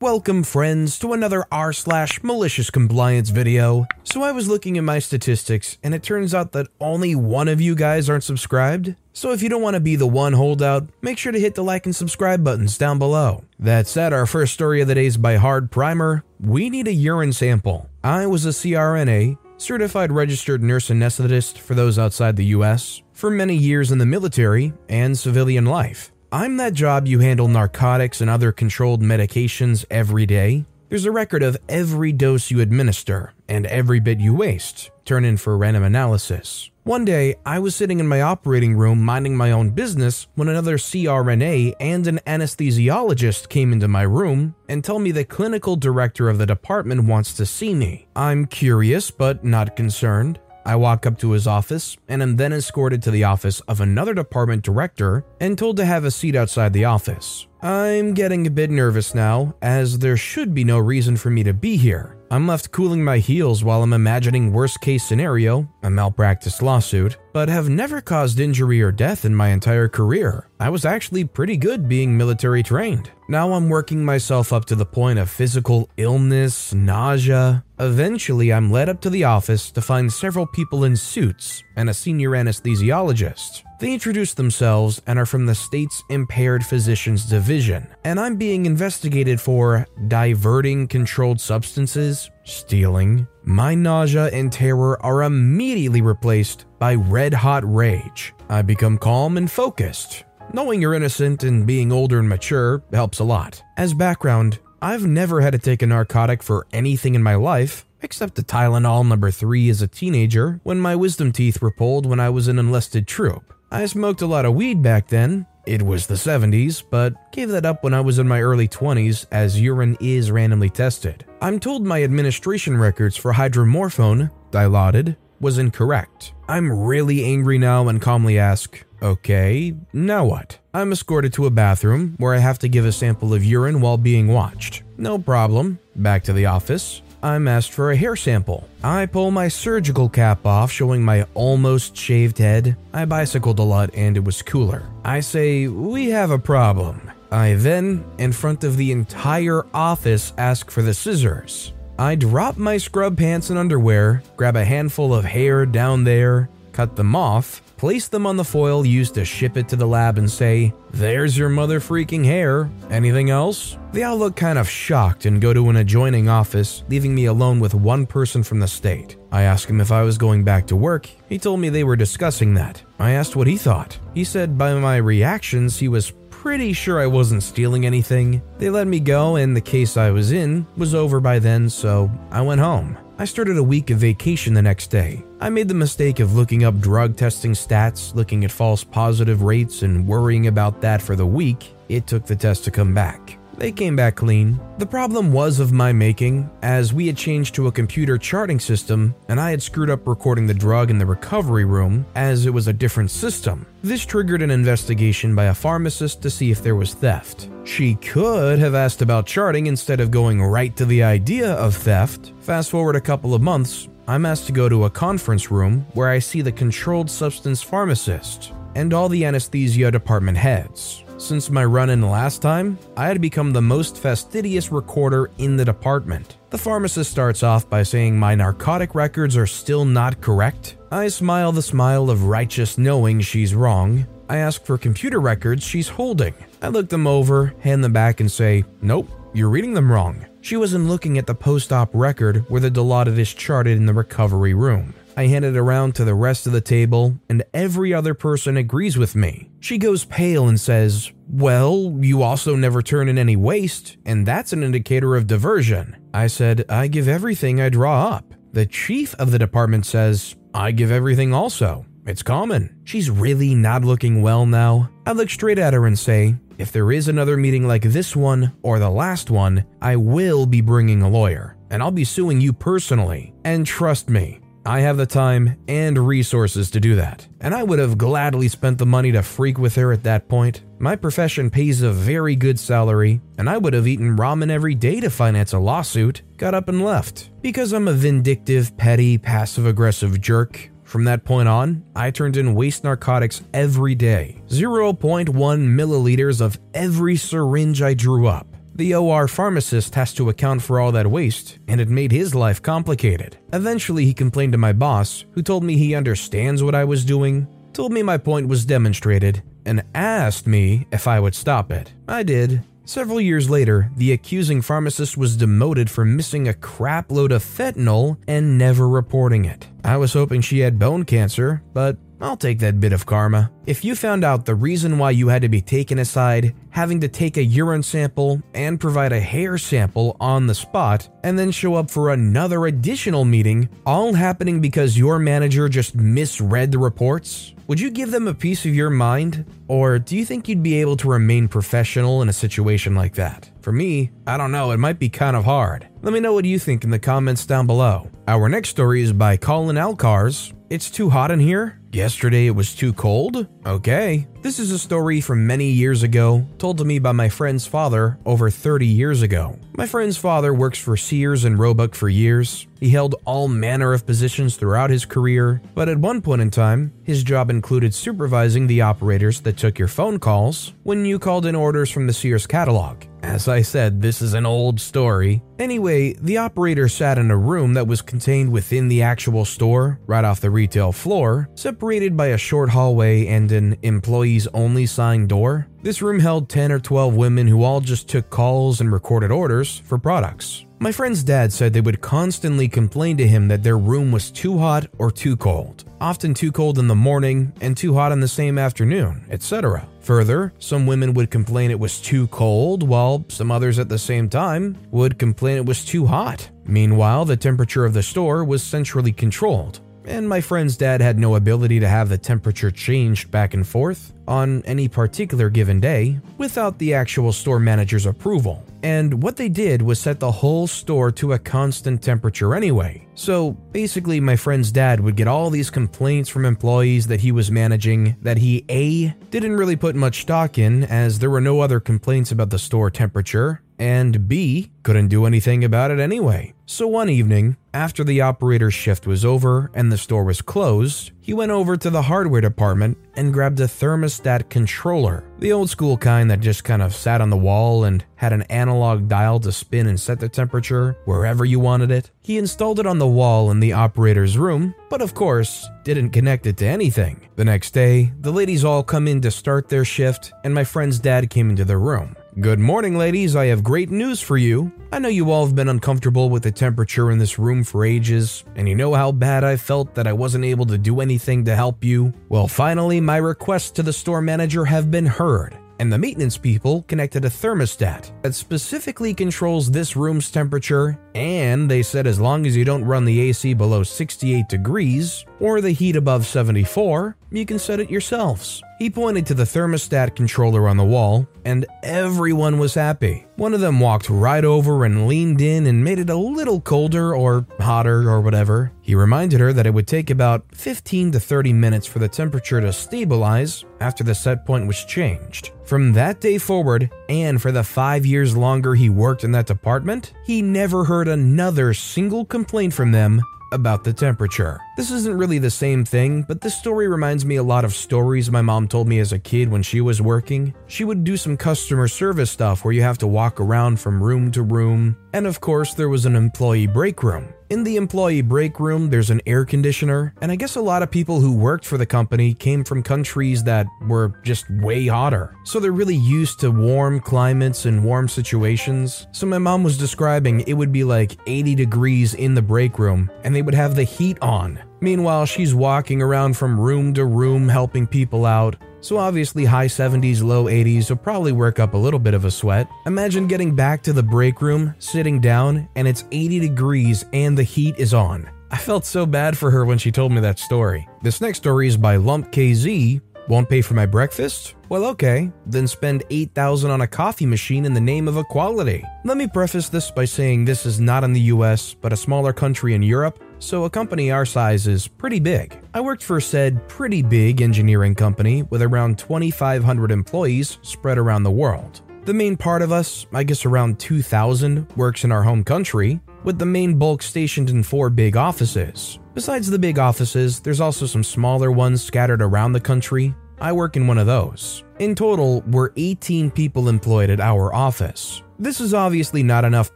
Welcome, friends, to another r/MaliciousCompliance video. So I was looking at my statistics, and it turns out that only one of you guys aren't subscribed. So if you don't want to be the one holdout, make sure to hit the like and subscribe buttons down below. That said, our first story of the day is by Hard Primer. We need a urine sample. I was a CRNA, Certified Registered Nurse Anesthetist for those outside the US, for many years in the military and civilian life. I'm that job you handle narcotics and other controlled medications every day. There's a record of every dose you administer and every bit you waste. Turn in for random analysis. One day, I was sitting in my operating room minding my own business when another CRNA and an anesthesiologist came into my room and told me the clinical director of the department wants to see me. I'm curious but not concerned. I walk up to his office and am then escorted to the office of another department director and told to have a seat outside the office. I'm getting a bit nervous now, as there should be no reason for me to be here. I'm left cooling my heels while I'm imagining worst-case scenario, a malpractice lawsuit, but have never caused injury or death in my entire career. I was actually pretty good being military trained. Now I'm working myself up to the point of physical illness, nausea. Eventually, I'm led up to the office to find several people in suits and a senior anesthesiologist. They introduce themselves and are from the state's Impaired Physicians Division, and I'm being investigated for diverting controlled substances, stealing. My nausea and terror are immediately replaced by red-hot rage. I become calm and focused. Knowing you're innocent and being older and mature helps a lot. As background, I've never had to take a narcotic for anything in my life, except the Tylenol No. 3 as a teenager when my wisdom teeth were pulled when I was an enlisted troop. I smoked a lot of weed back then. It was the 70s, but gave that up when I was in my early 20s, as urine is randomly tested. I'm told my administration records for hydromorphone, Dilaudid, was incorrect. I'm really angry now and calmly ask, okay, now what? I'm escorted to a bathroom where I have to give a sample of urine while being watched. No problem. Back to the office. I'm asked for a hair sample. I pull my surgical cap off, showing my almost shaved head. I bicycled a lot and it was cooler. I say, we have a problem. I then, in front of the entire office, ask for the scissors. I drop my scrub pants and underwear, grab a handful of hair down there, cut them off, place them on the foil used to ship it to the lab and say, there's your mother freaking hair. Anything else? They all look kind of shocked and go to an adjoining office, leaving me alone with one person from the state. I asked him if I was going back to work. He told me they were discussing that. I asked what he thought. He said by my reactions he was pretty sure I wasn't stealing anything. They let me go and the case I was in was over by then, so I went home. I started a week of vacation the next day. I made the mistake of looking up drug testing stats, looking at false positive rates, and worrying about that for the week it took the test to come back. They came back clean. The problem was of my making, as we had changed to a computer charting system and I had screwed up recording the drug in the recovery room, as it was a different system. This triggered an investigation by a pharmacist to see if there was theft. She could have asked about charting instead of going right to the idea of theft. Fast forward a couple of months, I'm asked to go to a conference room where I see the controlled substance pharmacist and all the anesthesia department heads. Since my run-in last time, I had become the most fastidious recorder in the department. The pharmacist starts off by saying my narcotic records are still not correct. I smile the smile of righteous knowing she's wrong. I ask for computer records she's holding. I look them over, hand them back, and say, nope, you're reading them wrong. She wasn't looking at the post-op record where the Dilaudid is charted in the recovery room. I hand it around to the rest of the table, and every other person agrees with me. She goes pale and says, well, you also never turn in any waste, and that's an indicator of diversion. I said, I give everything I draw up. The chief of the department says, I give everything also. It's common. She's really not looking well now. I look straight at her and say, if there is another meeting like this one or the last one, I will be bringing a lawyer, and I'll be suing you personally. And trust me, I have the time and resources to do that, and I would have gladly spent the money to freak with her at that point. My profession pays a very good salary, and I would have eaten ramen every day to finance a lawsuit, got up and left. Because I'm a vindictive, petty, passive-aggressive jerk, from that point on, I turned in waste narcotics every day. 0.1 milliliters of every syringe I drew up. The OR pharmacist has to account for all that waste, and it made his life complicated. Eventually, he complained to my boss, who told me he understands what I was doing, told me my point was demonstrated, and asked me if I would stop it. I did. Several years later, the accusing pharmacist was demoted for missing a crapload of fentanyl and never reporting it. I was hoping she had bone cancer, but I'll take that bit of karma. If you found out the reason why you had to be taken aside, having to take a urine sample and provide a hair sample on the spot, and then show up for another additional meeting, all happening because your manager just misread the reports, would you give them a piece of your mind? Or do you think you'd be able to remain professional in a situation like that? For me, I don't know, it might be kind of hard. Let me know what you think in the comments down below. Our next story is by Colin Alcars. It's too hot in here? Yesterday it was too cold? Okay. This is a story from many years ago, told to me by my friend's father over 30 years ago. My friend's father works for Sears and Roebuck for years. He held all manner of positions throughout his career, but at one point in time, his job included supervising the operators that took your phone calls when you called in orders from the Sears catalog. As I said, this is an old story. Anyway, the operator sat in a room that was contained within the actual store, right off the retail floor, separated by a short hallway and an employees-only sign door. This room held 10 or 12 women who all just took calls and recorded orders for products. My friend's dad said they would constantly complain to him that their room was too hot or too cold, often too cold in the morning and too hot in the same afternoon, etc. Further, some women would complain it was too cold, while some others at the same time would complain it was too hot. Meanwhile, the temperature of the store was centrally controlled, and my friend's dad had no ability to have the temperature changed back and forth on any particular given day without the actual store manager's approval. And what they did was set the whole store to a constant temperature anyway. So basically, my friend's dad would get all these complaints from employees that he was managing that he A, didn't really put much stock in as there were no other complaints about the store temperature, and B, couldn't do anything about it anyway. So one evening, after the operator's shift was over and the store was closed, he went over to the hardware department and grabbed a thermostat controller, the old school kind that just kind of sat on the wall and had an analog dial to spin and set the temperature wherever you wanted it. He installed it on the wall in the operator's room, but of course, didn't connect it to anything. The next day, the ladies all come in to start their shift, and my friend's dad came into the room. "Good morning, ladies. I have great news for you. I know you all have been uncomfortable with the temperature in this room for ages, and you know how bad I felt that I wasn't able to do anything to help you. Well, finally, my requests to the store manager have been heard, and the maintenance people connected a thermostat that specifically controls this room's temperature, and they said as long as you don't run the AC below 68 degrees or the heat above 74, you can set it yourselves." He pointed to the thermostat controller on the wall, and everyone was happy. One of them walked right over and leaned in and made it a little colder or hotter or whatever. He reminded her that it would take about 15 to 30 minutes for the temperature to stabilize after the set point was changed. From that day forward, and for the 5 years longer he worked in that department, he never heard another single complaint from them about the temperature. This isn't really the same thing, but this story reminds me a lot of stories my mom told me as a kid when she was working. She would do some customer service stuff where you have to walk around from room to room, and of course there was an employee break room. In the employee break room, there's an air conditioner, and I guess a lot of people who worked for the company came from countries that were just way hotter. So they're really used to warm climates and warm situations. So my mom was describing it would be like 80 degrees in the break room, and they would have the heat on. Meanwhile, she's walking around from room to room helping people out. So obviously high 70s, low 80s will probably work up a little bit of a sweat. Imagine getting back to the break room, sitting down, and it's 80 degrees and the heat is on. I felt so bad for her when she told me that story. This next story is by Lump KZ. "Won't pay for my breakfast? Well, okay, then spend $8,000 on a coffee machine in the name of equality." Let me preface this by saying this is not in the US, but a smaller country in Europe, so a company our size is pretty big. I worked for said pretty big engineering company with around 2,500 employees spread around the world. The main part of us, I guess around 2,000, works in our home country, with the main bulk stationed in 4 big offices. Besides the big offices, there's also some smaller ones scattered around the country. I work in one of those. In total, we're 18 people employed at our office. This is obviously not enough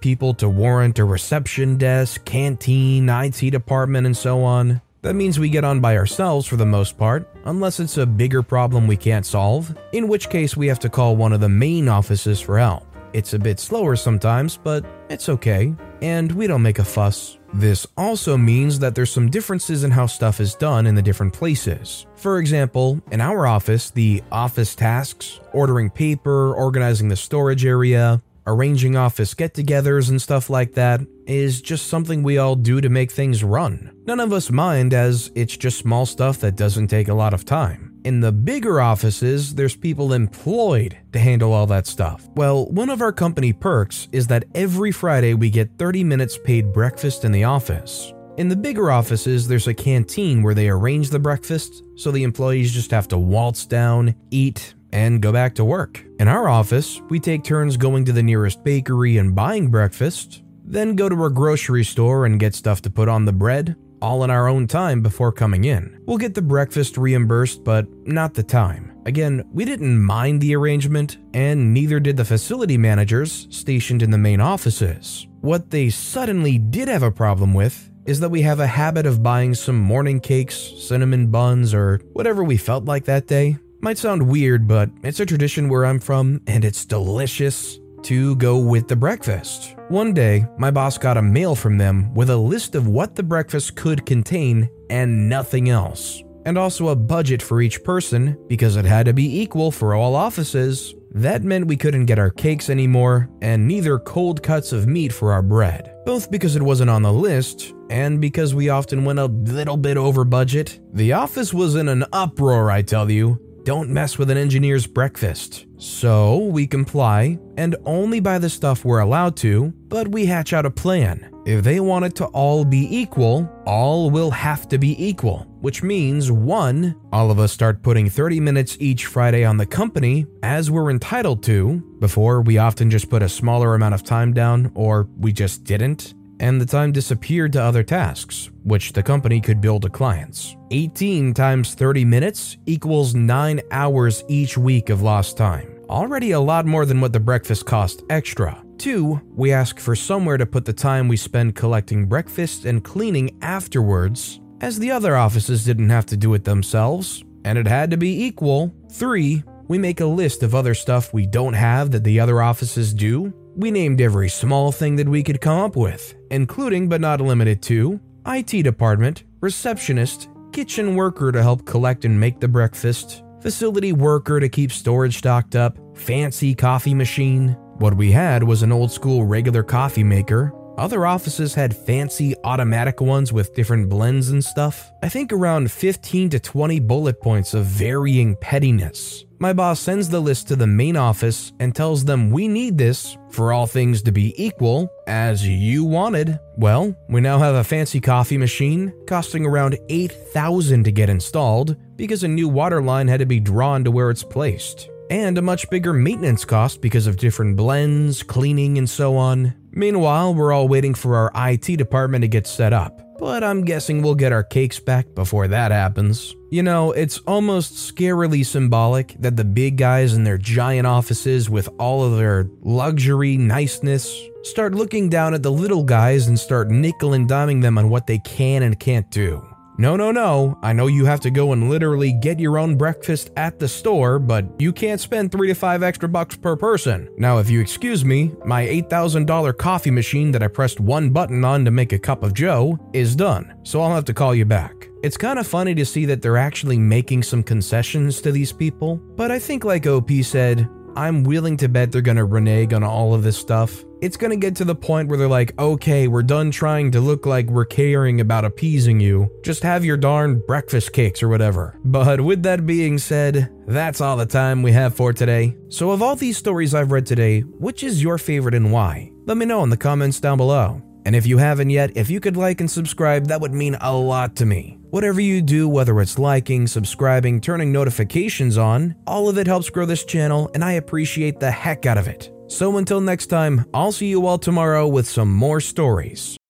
people to warrant a reception desk, canteen, IT department, and so on. That means we get on by ourselves for the most part, unless it's a bigger problem we can't solve, in which case we have to call one of the main offices for help. It's a bit slower sometimes, but it's okay, and we don't make a fuss. This also means that there's some differences in how stuff is done in the different places. For example, in our office, the office tasks, ordering paper, organizing the storage area, arranging office get-togethers and stuff like that is just something we all do to make things run. None of us mind as it's just small stuff that doesn't take a lot of time. In the bigger offices, there's people employed to handle all that stuff. Well, one of our company perks is that every Friday we get 30 minutes paid breakfast in the office. In the bigger offices, there's a canteen where they arrange the breakfast, so the employees just have to waltz down, eat, and go back to work. In our office, we take turns going to the nearest bakery and buying breakfast, then go to a grocery store and get stuff to put on the bread, all in our own time before coming in. We'll get the breakfast reimbursed, but not the time. Again, we didn't mind the arrangement, and neither did the facility managers stationed in the main offices. What they suddenly did have a problem with is that we have a habit of buying some morning cakes, cinnamon buns, or whatever we felt like that day. Might sound weird, but it's a tradition where I'm from, and it's delicious to go with the breakfast. One day, my boss got a mail from them with a list of what the breakfast could contain and nothing else, and also a budget for each person because it had to be equal for all offices. That meant we couldn't get our cakes anymore, and neither cold cuts of meat for our bread, both because it wasn't on the list and because we often went a little bit over budget. The office was in an uproar, I tell you. Don't mess with an engineer's breakfast. So we comply and only buy the stuff we're allowed to, but we hatch out a plan. If they want it to all be equal, all will have to be equal, which means 1, all of us start putting 30 minutes each Friday on the company as we're entitled to. Before, we often just put a smaller amount of time down, or we just didn't, and the time disappeared to other tasks, which the company could bill to clients. 18 times 30 minutes equals 9 hours each week of lost time. Already a lot more than what the breakfast cost extra. 2, we ask for somewhere to put the time we spend collecting breakfast and cleaning afterwards, as the other offices didn't have to do it themselves, and it had to be equal. 3, we make a list of other stuff we don't have that the other offices do. We named every small thing that we could come up with, including but not limited to IT department, receptionist, kitchen worker to help collect and make the breakfast, facility worker to keep storage stocked up, fancy coffee machine. What we had was an old school regular coffee maker. Other offices had fancy automatic ones with different blends and stuff. I think around 15 to 20 bullet points of varying pettiness. My boss sends the list to the main office and tells them we need this for all things to be equal, as you wanted. Well, we now have a fancy coffee machine costing around $8,000 to get installed because a new water line had to be drawn to where it's placed, and a much bigger maintenance cost because of different blends, cleaning, and so on. Meanwhile, we're all waiting for our IT department to get set up, but I'm guessing we'll get our cakes back before that happens. You know, it's almost scarily symbolic that the big guys in their giant offices with all of their luxury niceness start looking down at the little guys and start nickel and diming them on what they can and can't do. No, I know you have to go and literally get your own breakfast at the store, but you can't spend $3 to $5 extra bucks per person. Now, if you excuse me, my $8,000 coffee machine that I pressed one button on to make a cup of joe is done, so I'll have to call you back. It's kind of funny to see that they're actually making some concessions to these people, but I think like OP said, I'm willing to bet they're gonna renege on all of this stuff. It's gonna get to the point where they're like, okay, we're done trying to look like we're caring about appeasing you. Just have your darn breakfast cakes or whatever. But with that being said, that's all the time we have for today. So of all these stories I've read today, which is your favorite and why? Let me know in the comments down below. And if you haven't yet, if you could like and subscribe, that would mean a lot to me. Whatever you do, whether it's liking, subscribing, turning notifications on, all of it helps grow this channel and I appreciate the heck out of it. So until next time, I'll see you all tomorrow with some more stories.